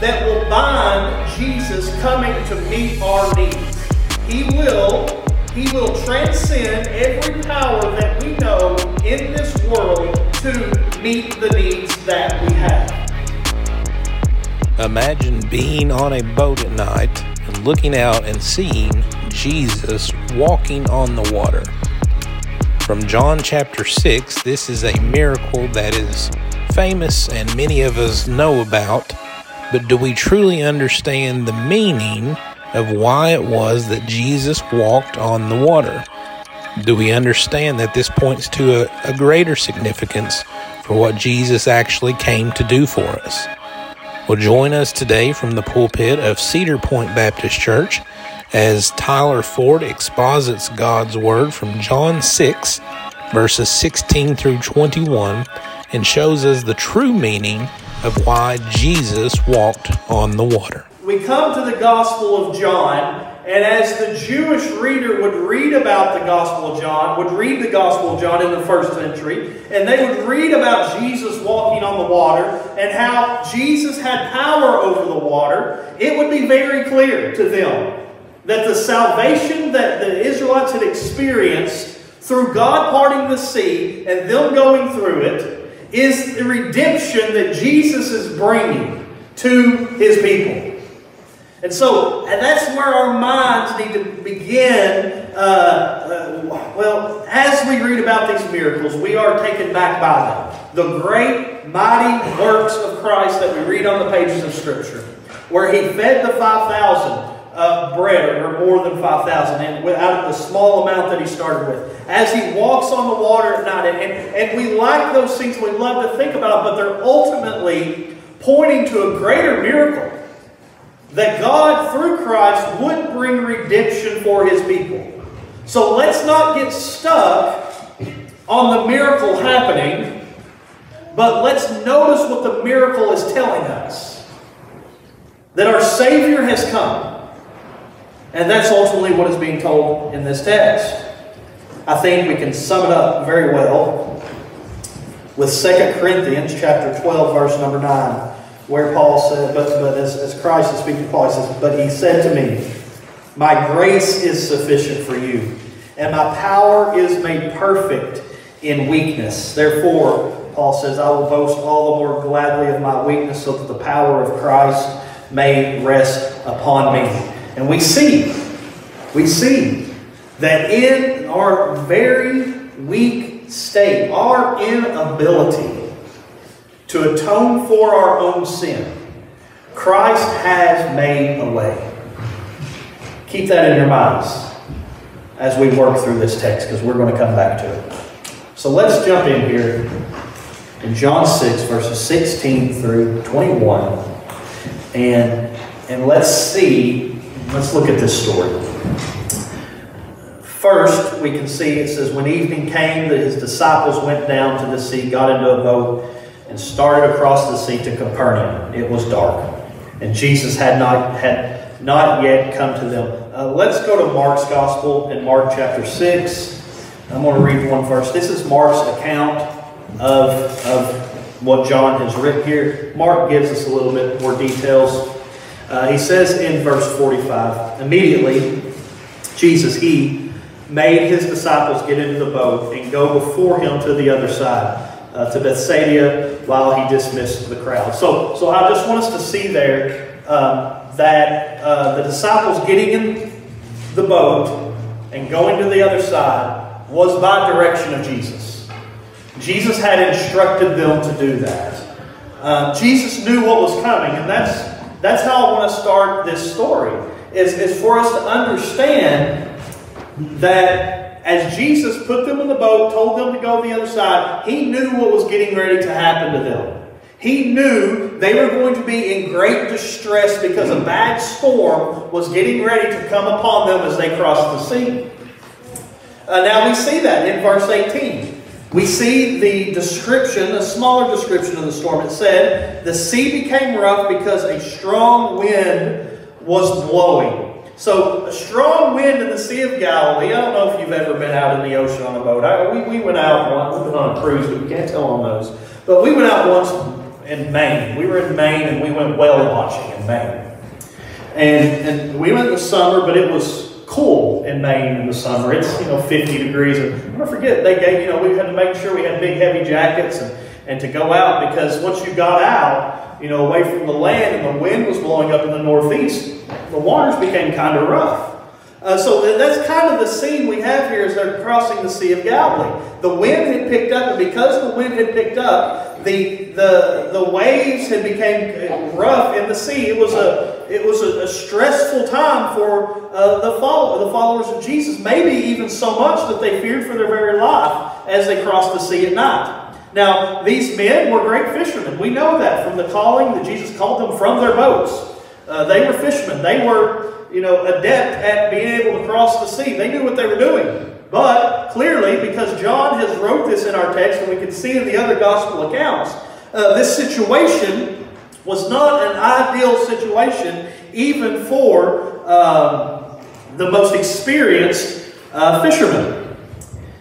that will bind Jesus coming to meet our needs. He will transcend every power that we know in this world to meet the needs that we have. Imagine being on a boat at night and looking out and seeing Jesus walking on the water. From John chapter 6, this is a miracle that is famous and many of us know about, but do we truly understand the meaning of why it was that Jesus walked on the water? Do we understand that this points to a greater significance for what Jesus actually came to do for us? Well, join us today from the pulpit of Cedar Point Baptist Church as Tyler Ford exposits God's Word from John 6, verses 16 through 21, and shows us the true meaning of why Jesus walked on the water. We come to the Gospel of John, and as the Jewish reader would read about the Gospel of John, would read the Gospel of John in the first century, and they would read about Jesus walking on the water and how Jesus had power over the water, it would be very clear to them that the salvation that the Israelites had experienced through God parting the sea and them going through it is the redemption that Jesus is bringing to His people. And so, and that's where our minds need to begin. As we read about these miracles, we are taken back by them. The great, mighty works of Christ that we read on the pages of Scripture, where He fed the 5,000 bread, or more than 5,000, and out of the small amount that He started with. As He walks on the water at night, and we like those things, we love to think about, but they're ultimately pointing to a greater miracle. That God, through Christ, would bring redemption for His people. So let's not get stuck on the miracle happening, but let's notice what the miracle is telling us. That our Savior has come. And that's ultimately what is being told in this text. I think we can sum it up very well with 2 Corinthians chapter 12, verse number 9. Where Paul said, but as Christ is speaking to Paul, he says, "But He said to me, my grace is sufficient for you, and my power is made perfect in weakness. Therefore," Paul says, "I will boast all the more gladly of my weakness, so that the power of Christ may rest upon me." And we see that in our very weak state, our inability to atone for our own sin, Christ has made a way. Keep that in your minds as we work through this text, because we're going to come back to it. So let's jump in here in John 6, verses 16 through 21. And let's look at this story. First, we can see it says, "When evening came, that His disciples went down to the sea, got into a boat, and started across the sea to Capernaum. It was dark, and Jesus had not yet come to them." Let's go to Mark's Gospel in Mark chapter 6. I'm going to read one verse. This is Mark's account of what John has written here. Mark gives us a little bit more details. He says in verse 45, "Immediately He made His disciples get into the boat and go before Him to the other side, to Bethsaida, while He dismissed the crowd." So I just want us to see there that the disciples getting in the boat and going to the other side was by direction of Jesus. Jesus had instructed them to do that. Jesus knew what was coming, and that's how I want to start this story. Is for us to understand that as Jesus put them in the boat, told them to go to the other side, He knew what was getting ready to happen to them. He knew they were going to be in great distress because a bad storm was getting ready to come upon them as they crossed the sea. Now we see that in verse 18. We see the description, a smaller description of the storm. It said, "The sea became rough because a strong wind was blowing." So, a strong wind in the Sea of Galilee. I don't know if you've ever been out in the ocean on a boat. We went out once. We've been on a cruise, but we can't tell on those. But we went out once in Maine. We were in Maine, and we went whale watching in Maine. And we went in the summer, but it was cool in Maine in the summer. It's, 50 degrees. And I'm going to forget, they gave, we had to make sure we had big, heavy jackets and to go out, because once you got out, away from the land and the wind was blowing up in the northeast, the waters became kind of rough. So that's kind of the scene we have here as they're crossing the Sea of Galilee. The wind had picked up, and because the wind had picked up, the waves had become rough in the sea. It was a stressful time for the followers of Jesus, maybe even so much that they feared for their very life as they crossed the sea at night. Now, these men were great fishermen. We know that from the calling that Jesus called them from their boats. They were fishermen. They were adept at being able to cross the sea. They knew what they were doing. But clearly, because John has wrote this in our text, and we can see in the other gospel accounts, this situation was not an ideal situation even for the most experienced fishermen.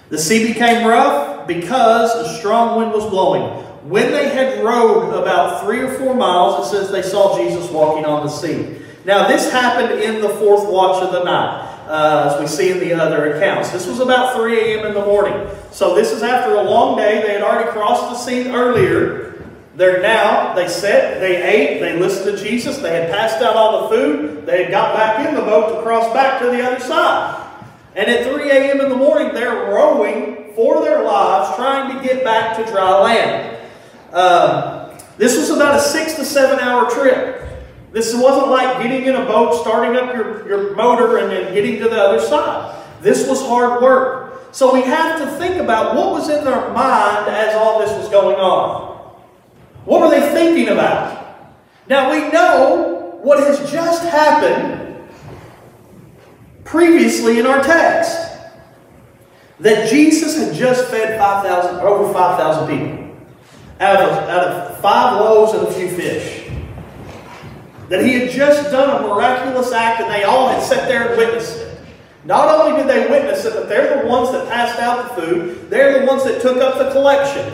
The sea became rough because a strong wind was blowing. When they had rowed about 3 or 4 miles, it says they saw Jesus walking on the sea. Now, this happened in the fourth watch of the night, as we see in the other accounts. This was about 3 a.m. in the morning. So this is after a long day. They had already crossed the sea earlier. They sat, they ate, they listened to Jesus. They had passed out all the food. They had got back in the boat to cross back to the other side. And at 3 a.m. in the morning, they're rowing for their lives, trying to get back to dry land. This was about a 6 to 7 hour trip. This wasn't like getting in a boat, starting up your motor, and then getting to the other side. This was hard work. So we have to think about what was in their mind as all this was going on. What were they thinking about? Now, we know what has just happened previously in our text, that Jesus had just fed over 5,000 people out of 5 loaves and a few fish. That he had just done a miraculous act, and they all had sat there and witnessed it. Not only did they witness it, but they're the ones that passed out the food. They're the ones that took up the collection.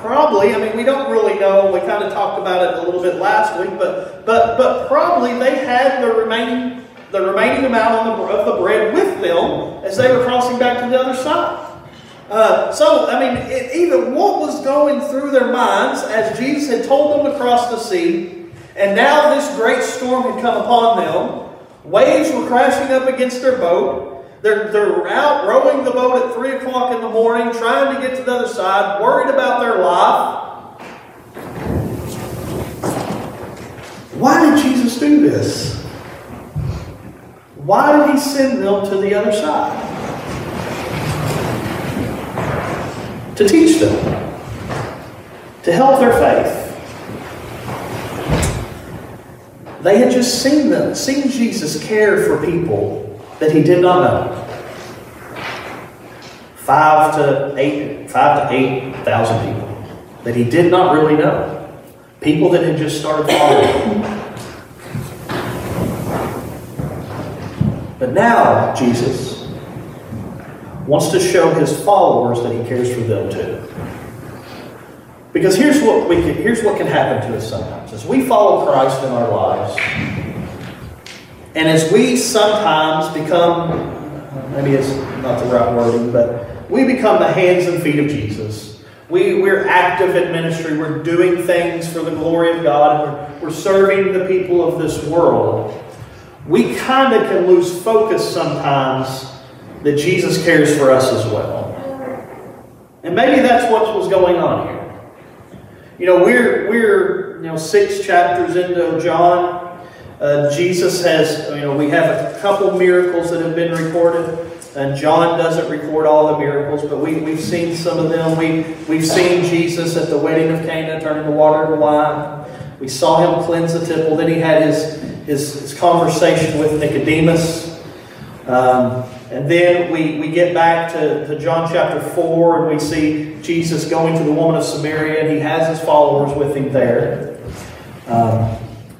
Probably, we don't really know. We kind of talked about it a little bit last week, but probably they had the remaining amount of the bread with them as they were crossing back to the other side. Even what was going through their minds as Jesus had told them to cross the sea. And now this great storm had come upon them. Waves were crashing up against their boat. They're out rowing the boat at 3 o'clock in the morning, trying to get to the other side, worried about their life. Why did Jesus do this? Why did he send them to the other side? To teach them. To help their faith. They had just seen Jesus care for people that he did not know. 5,000 to 8,000 people that he did not really know. People that had just started following him. But now Jesus wants to show his followers that he cares for them too. Because here's what can happen to us sometimes. As we follow Christ in our lives, and as we sometimes become, maybe it's not the right wording, but we become the hands and feet of Jesus. We're active in ministry. We're doing things for the glory of God. And we're serving the people of this world. We kind of can lose focus sometimes that Jesus cares for us as well. And maybe that's what was going on here. We're 6 chapters into John. Jesus has, we have a couple miracles that have been recorded. And John doesn't record all the miracles, but we've seen some of them. We've seen Jesus at the wedding of Cana turning the water into wine. We saw him cleanse the temple. Then he had his conversation with Nicodemus. And then we get back to John chapter 4, and we see Jesus going to the woman of Samaria, and he has his followers with him there.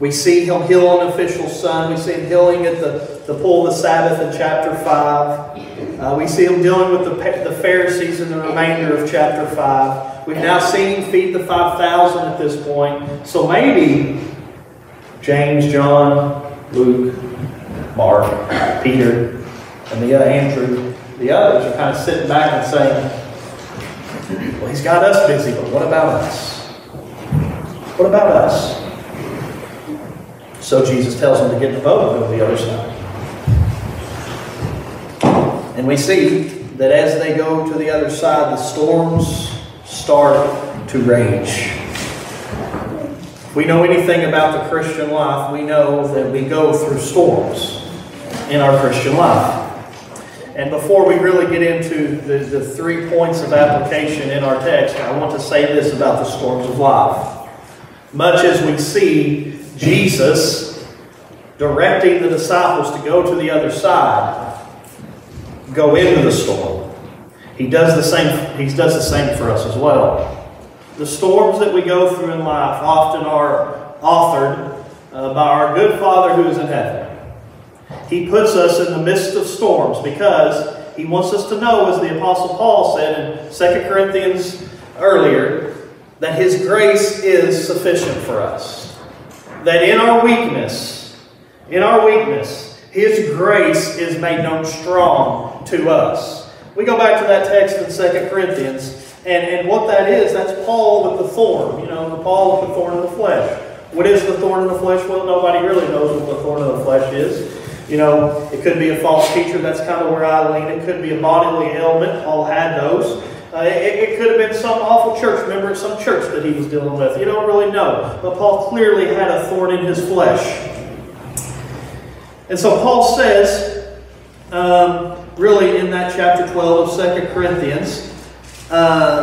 We see him heal an official's son. We see him healing at the pool of the Sabbath in chapter 5. We see him dealing with the Pharisees in the remainder of chapter 5. We've now seen him feed the 5,000 at this point. So maybe James, John, Luke, Mark, Peter, and Andrew, the others are kind of sitting back and saying, well, he's got us busy, but what about us? What about us? So Jesus tells them to get in the boat and go to the other side. And we see that as they go to the other side, the storms start to rage. If we know anything about the Christian life, we know that we go through storms in our Christian life. And before we really get into the 3 points of application in our text, I want to say this about the storms of life. Much as we see Jesus directing the disciples to go to the other side, go into the storm. He does the same for us as well. The storms that we go through in life often are authored by our good Father who is in heaven. He puts us in the midst of storms because he wants us to know, as the Apostle Paul said in 2 Corinthians earlier, that his grace is sufficient for us. That in our weakness, his grace is made known strong to us. We go back to that text in 2 Corinthians, and what that is, that's Paul with the thorn. You know, the Paul with the thorn in the flesh. What is the thorn in the flesh? Well, nobody really knows what the thorn in the flesh is. You know, it could be a false teacher. That's kind of where I lean. It could be a bodily ailment. Paul had those. It could have been some awful church member at some church that he was dealing with. You don't really know. But Paul clearly had a thorn in his flesh. And so Paul says, really in that chapter 12 of 2 Corinthians,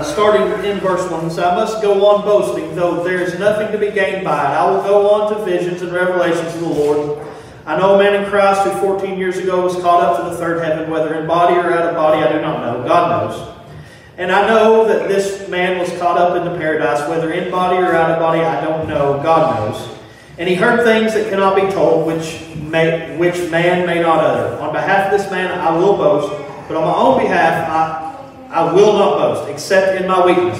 starting in verse 1, so I must go on boasting, though there is nothing to be gained by it. I will go on to visions and revelations of the Lord. I know a man in Christ who 14 years ago was caught up to the third heaven, whether in body or out of body, I do not know. God knows. And I know that this man was caught up into paradise, whether in body or out of body, I don't know. God knows. And he heard things that cannot be told, which man may not utter. On behalf of this man I will boast, but on my own behalf I will not boast, except in my weakness.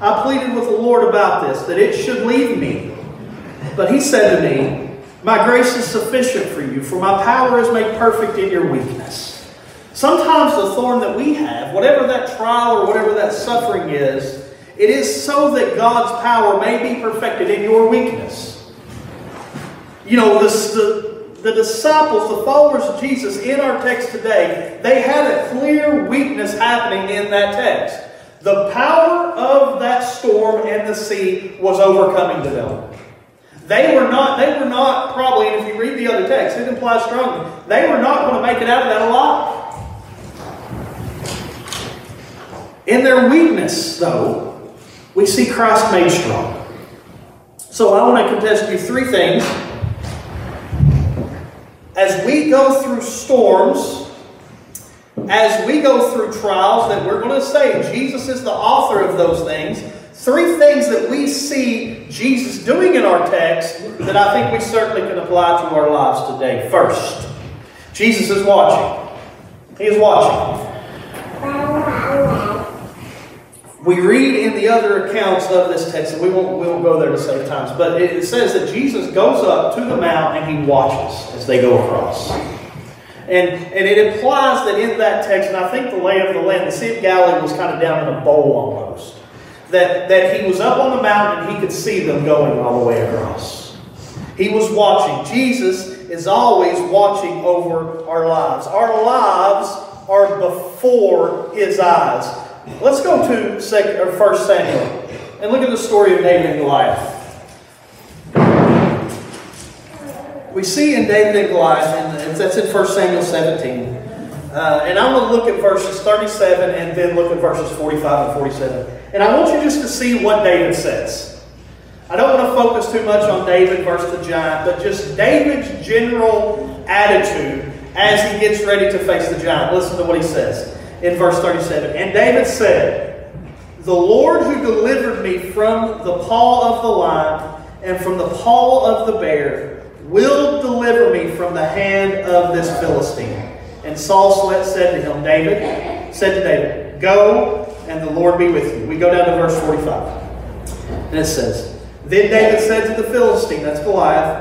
I pleaded with the Lord about this, that it should leave me. But he said to me, my grace is sufficient for you, for my power is made perfect in your weakness. Sometimes the thorn that we have, whatever that trial or whatever that suffering is, it is so that God's power may be perfected in your weakness. You know, the disciples, the followers of Jesus in our text today, they had a clear weakness happening in that text. The power of that storm and the sea was overcoming to them. They were not probably, and if you read the other text, it implies strongly, they were not going to make it out of that alive. In their weakness, though, we see Christ made strong. So I want to contest you 3 things. As we go through storms, as we go through trials, that we're going to say Jesus is the author of those things. 3 things that we see Jesus doing in our text that I think we certainly can apply to our lives today. First, Jesus is watching. He is watching. We read in the other accounts of this text, and we won't go there to save times, but it says that Jesus goes up to the mount and he watches as they go across. And it implies that in that text, and I think the lay of the land, the Sea of Galilee was kind of down in a bowl almost, that he was up on the mountain and he could see them going all the way across. He was watching. Jesus is always watching over our lives. Our lives are before his eyes. Let's go to 1 Samuel and look at the story of David and Goliath. We see in David and Goliath, and that's in 1 Samuel 17, And I'm going to look at verses 37 and then look at verses 45 and 47. And I want you just to see what David says. I don't want to focus too much on David versus the giant, but just David's general attitude as he gets ready to face the giant. Listen to what he says in verse 37. And David said, "The Lord who delivered me from the paw of the lion and from the paw of the bear will deliver me from the hand of this Philistine." And Saul said to him, David, "Go, and the Lord be with you." We go down to verse 45. And it says, "Then David said to the Philistine," that's Goliath,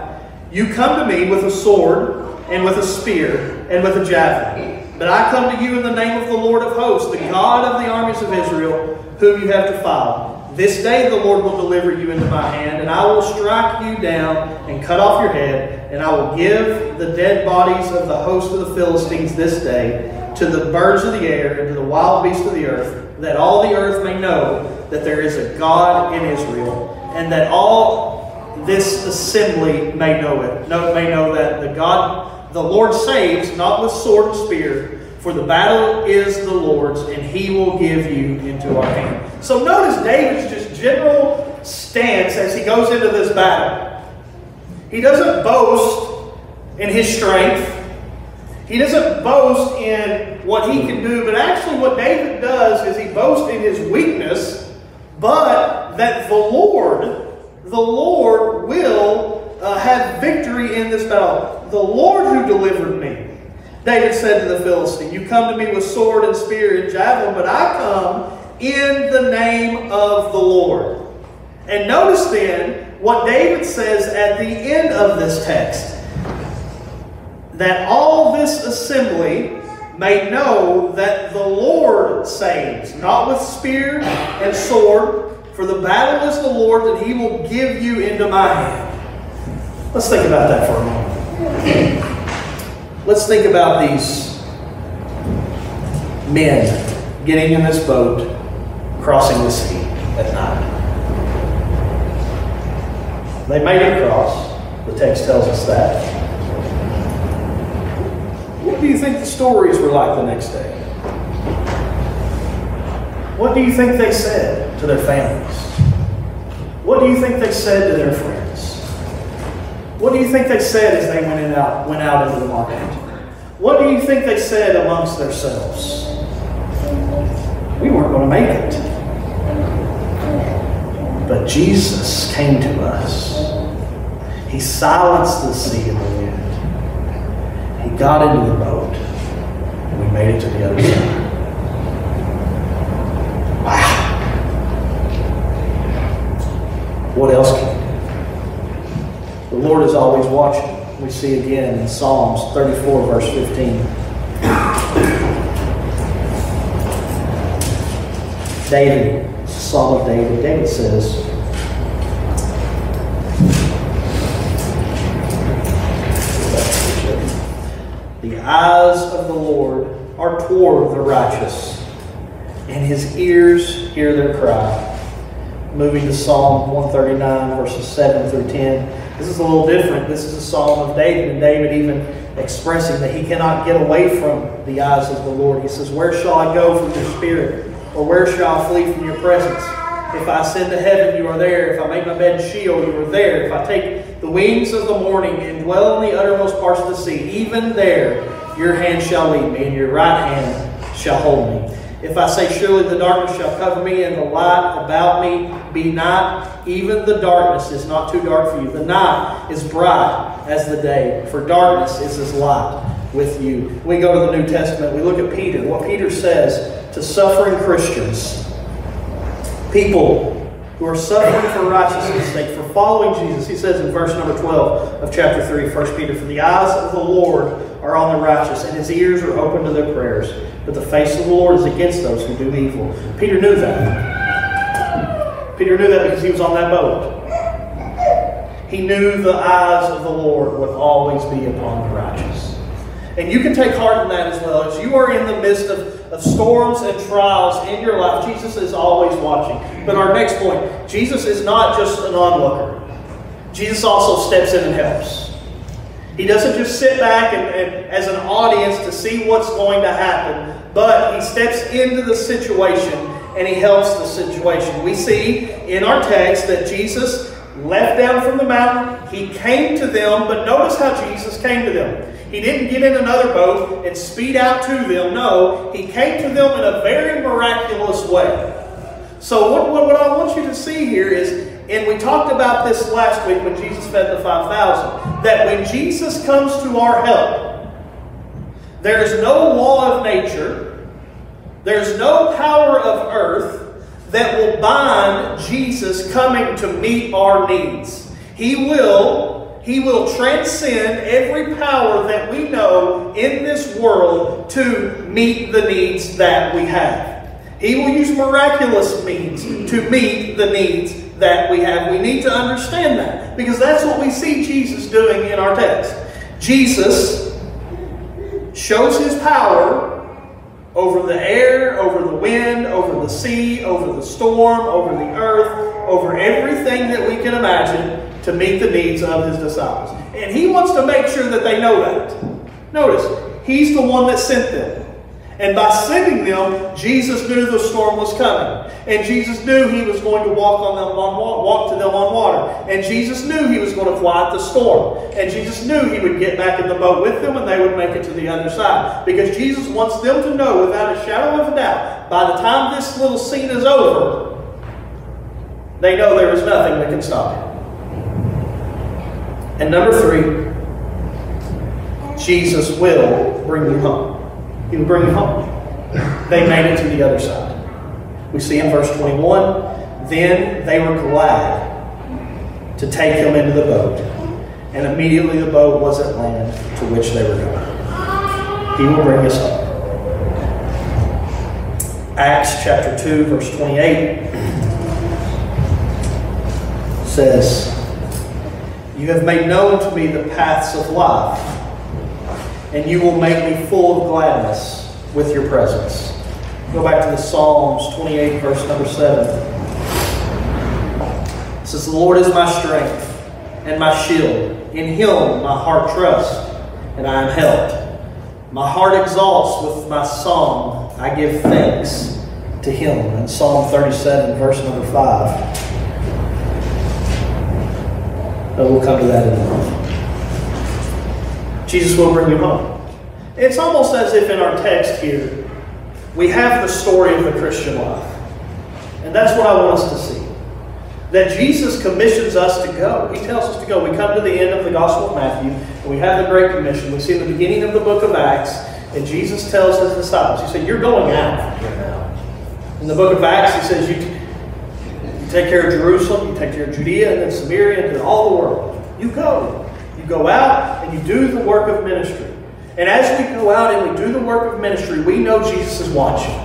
"You come to me with a sword and with a spear and with a javelin, but I come to you in the name of the Lord of hosts, the God of the armies of Israel, whom you have defiled. This day the Lord will deliver you into my hand, and I will strike you down and cut off your head, and I will give the dead bodies of the host of the Philistines this day to the birds of the air and to the wild beasts of the earth, that all the earth may know that there is a God in Israel, and that all this assembly may know it. May know that the Lord saves, not with sword and spear, for the battle is the Lord's, and He will give you into our hand." So notice David's just general stance as he goes into this battle. He doesn't boast in his strength. He doesn't boast in what he can do, but actually what David does is he boasts in his weakness, but that the Lord will have victory in this battle. "The Lord who delivered me," David said to the Philistine, "You come to me with sword and spear and javelin, but I come in the name of the Lord." And notice then what David says at the end of this text. "That all this assembly may know that the Lord saves, not with spear and sword, for the battle is the Lord's, and He will give you into my hand." Let's think about that for a moment. Let's think about these men getting in this boat, crossing the sea at night. They made it across. The text tells us that. What do you think the stories were like the next day? What do you think they said to their families? What do you think they said to their friends? What do you think they said as they went out into the market? What do you think they said amongst themselves? "We weren't going to make it. But Jesus came to us. He silenced the sea and the wind. We got into the boat, and we made it to the other side." Wow. What else can we do? The Lord is always watching. We see again in Psalms 34, verse 15. David, Psalm of David, David says, "The eyes of the Lord are toward the righteous, and His ears hear their cry." Moving to Psalm 139, verses 7 through 10. This is a little different. This is a psalm of David, and David even expressing that he cannot get away from the eyes of the Lord. He says, "Where shall I go from your spirit? Or where shall I flee from your presence? If I ascend to heaven, you are there. If I make my bed in Sheol, you are there. If I take the wings of the morning and dwell in the uttermost parts of the sea, even there your hand shall lead me, and your right hand shall hold me. If I say, surely the darkness shall cover me, and the light about me be night, even the darkness is not too dark for you. The night is bright as the day, for darkness is as light with you." We go to the New Testament. We look at Peter, what Peter says to suffering Christians. People who are suffering for righteousness' sake, for following Jesus. He says in verse number 12 of chapter 3, 1 Peter, "For the eyes of the Lord are on the righteous, and His ears are open to their prayers. But the face of the Lord is against those who do evil." Peter knew that. Peter knew that because he was on that boat. He knew the eyes of the Lord would always be upon the righteous. And you can take heart in that as well. As you are in the midst of storms and trials in your life, Jesus is always watching. But our next point, Jesus is not just an onlooker. Jesus also steps in and helps. He doesn't just sit back and as an audience to see what's going to happen, but he steps into the situation and he helps the situation. We see in our text that Jesus left down from the mountain. He came to them, but notice how Jesus came to them. He didn't get in another boat and speed out to them. No, he came to them in a very miraculous way. So what I want you to see here is, and we talked about this last week when Jesus fed the 5,000, that when Jesus comes to our help, there is no law of nature, there's no power of earth that will bind Jesus coming to meet our needs. He will transcend every power that we know in this world to meet the needs that we have. He will use miraculous means to meet the needs that we have. We need to understand that, because that's what we see Jesus doing in our text. Jesus shows his power over the air, over the wind, over the sea, over the storm, over the earth, over everything that we can imagine to meet the needs of his disciples. And he wants to make sure that they know that. Notice, he's the one that sent them. And by sending them, Jesus knew the storm was coming. And Jesus knew he was going to walk to them on water. And Jesus knew he was going to quiet the storm. And Jesus knew he would get back in the boat with them and they would make it to the other side. Because Jesus wants them to know without a shadow of a doubt, by the time this little scene is over, they know there is nothing that can stop him. And number three, Jesus will bring you home. He will bring you home. They made it to the other side. We see in verse 21, then they were glad to take him into the boat, and immediately the boat was at land to which they were going. He will bring us home. Acts chapter 2, verse 28 says, "You have made known to me the paths of life, and you will make me full of gladness with your presence." Go back to the Psalms 28, verse number 7. It says, "The Lord is my strength and my shield. In him my heart trusts, and I am helped. My heart exalts with my song. I give thanks to him." In Psalm 37, verse number 5. But we'll come to that in a moment. Jesus will bring you home. It's almost as if in our text here, we have the story of the Christian life. And that's what I want us to see. That Jesus commissions us to go. He tells us to go. We come to the end of the Gospel of Matthew, and we have the Great Commission. We see the beginning of the book of Acts, and Jesus tells his disciples, he said, "You're going out right now." In the book of Acts, he says, you take care of Jerusalem, you take care of Judea, and then Samaria, and then all the world. You go. Go out and you do the work of ministry. And as we go out and we do the work of ministry, we know Jesus is watching.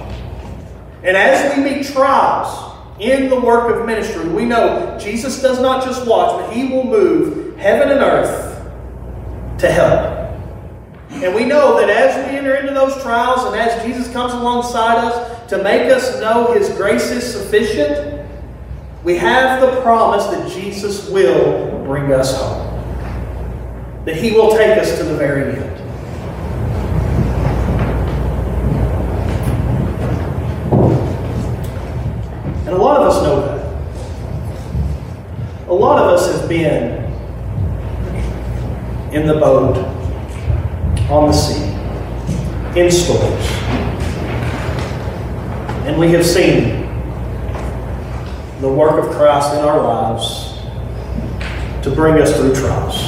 And as we meet trials in the work of ministry, we know Jesus does not just watch, but he will move heaven and earth to help. And we know that as we enter into those trials and as Jesus comes alongside us to make us know his grace is sufficient, we have the promise that Jesus will bring us home. That he will take us to the very end. And a lot of us know that. A lot of us have been in the boat, on the sea, in storms. And we have seen the work of Christ in our lives to bring us through trials.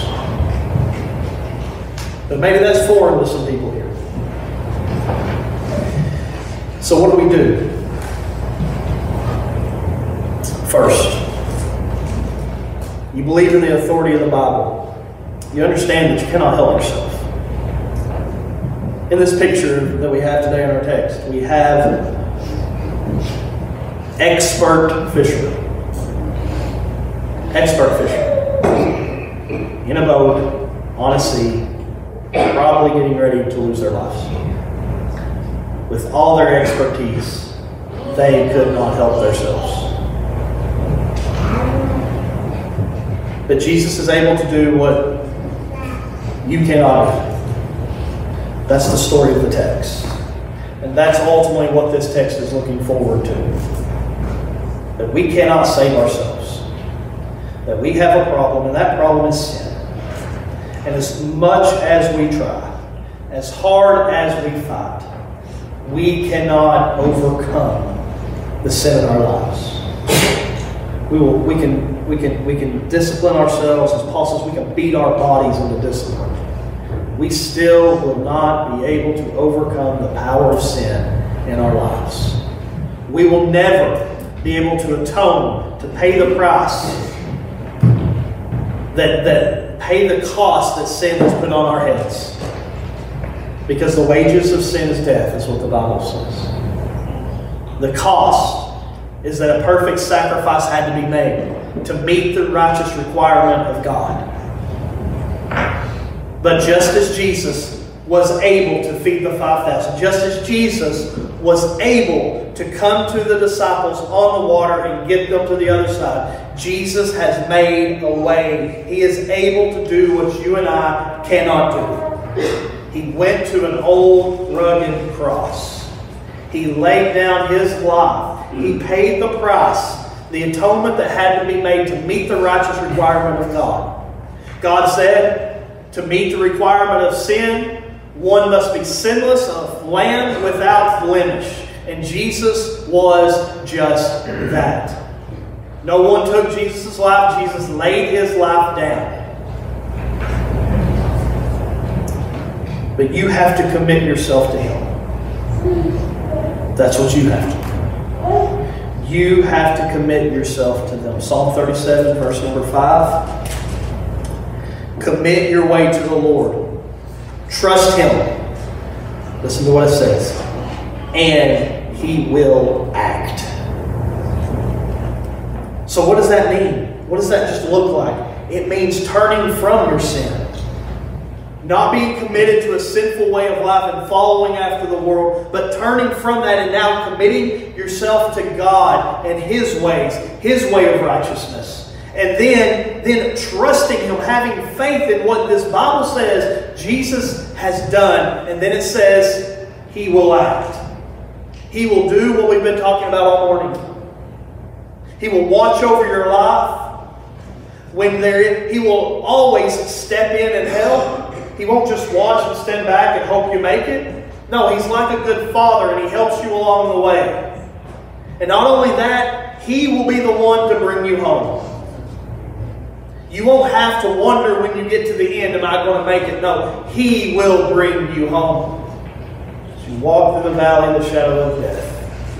But maybe that's foreign to some people here. So what do we do? First, you believe in the authority of the Bible. You understand that you cannot help yourself. In this picture that we have today in our text, we have expert fishermen. Expert fishermen. In a boat, on a sea, probably getting ready to lose their lives. With all their expertise, they could not help themselves. But Jesus is able to do what you cannot do it. That's the story of the text. And that's ultimately what this text is looking forward to. That we cannot save ourselves. That we have a problem, and that problem is sin. And as much as we try, as hard as we fight, we cannot overcome the sin in our lives. We can discipline ourselves, as Paul says, we can beat our bodies into discipline. We still will not be able to overcome the power of sin in our lives. We will never be able to atone, to pay the price, that pay the cost that sin has put on our heads. Because the wages of sin is death, is what the Bible says. The cost is that a perfect sacrifice had to be made to meet the righteous requirement of God. But just as Jesus was able to feed the 5,000, just as Jesus was able to come to the disciples on the water and get them to the other side, Jesus has made a way. He is able to do what you and I cannot do. He went to an old, rugged cross. He laid down His life. He paid the price, the atonement that had to be made to meet the righteous requirement of God. God said, to meet the requirement of sin, one must be sinless, a lamb without blemish. And Jesus was just that. No one took Jesus' life. Jesus laid His life down. But you have to commit yourself to Him. That's what you have to do. You have to commit yourself to them. Psalm 37, verse number 5. Commit your way to the Lord. Trust Him. Listen to what it says. And He will act. So what does that mean? What does that just look like? It means turning from your sin. Not being committed to a sinful way of life and following after the world, but turning from that and now committing yourself to God and His ways, His way of righteousness. And then trusting Him, having faith in what this Bible says Jesus has done. And then it says, He will act. He will do what we've been talking about all morning. He will watch over your life. He will always step in and help. He won't just watch and stand back and hope you make it. No, He's like a good father, and He helps you along the way. And not only that, He will be the one to bring you home. You won't have to wonder when you get to the end, am I going to make it? No, He will bring you home. As you walk through the valley of the shadow of death,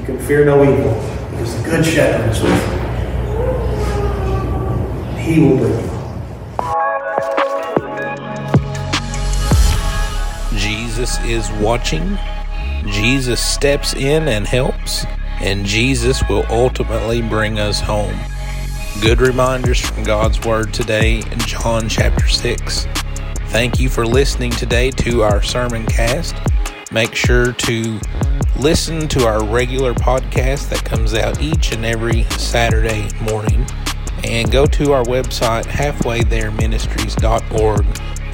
you can fear no evil, because the good shepherd is with you. He will bring you. Jesus is watching, Jesus steps in and helps, and Jesus will ultimately bring us home. Good reminders from God's Word today in John chapter 6. Thank you for listening today to our SermonCast. Make sure to listen to our regular podcast that comes out each and every Saturday morning. And go to our website, halfwaythereministries.org,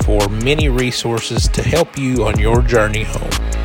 for many resources to help you on your journey home.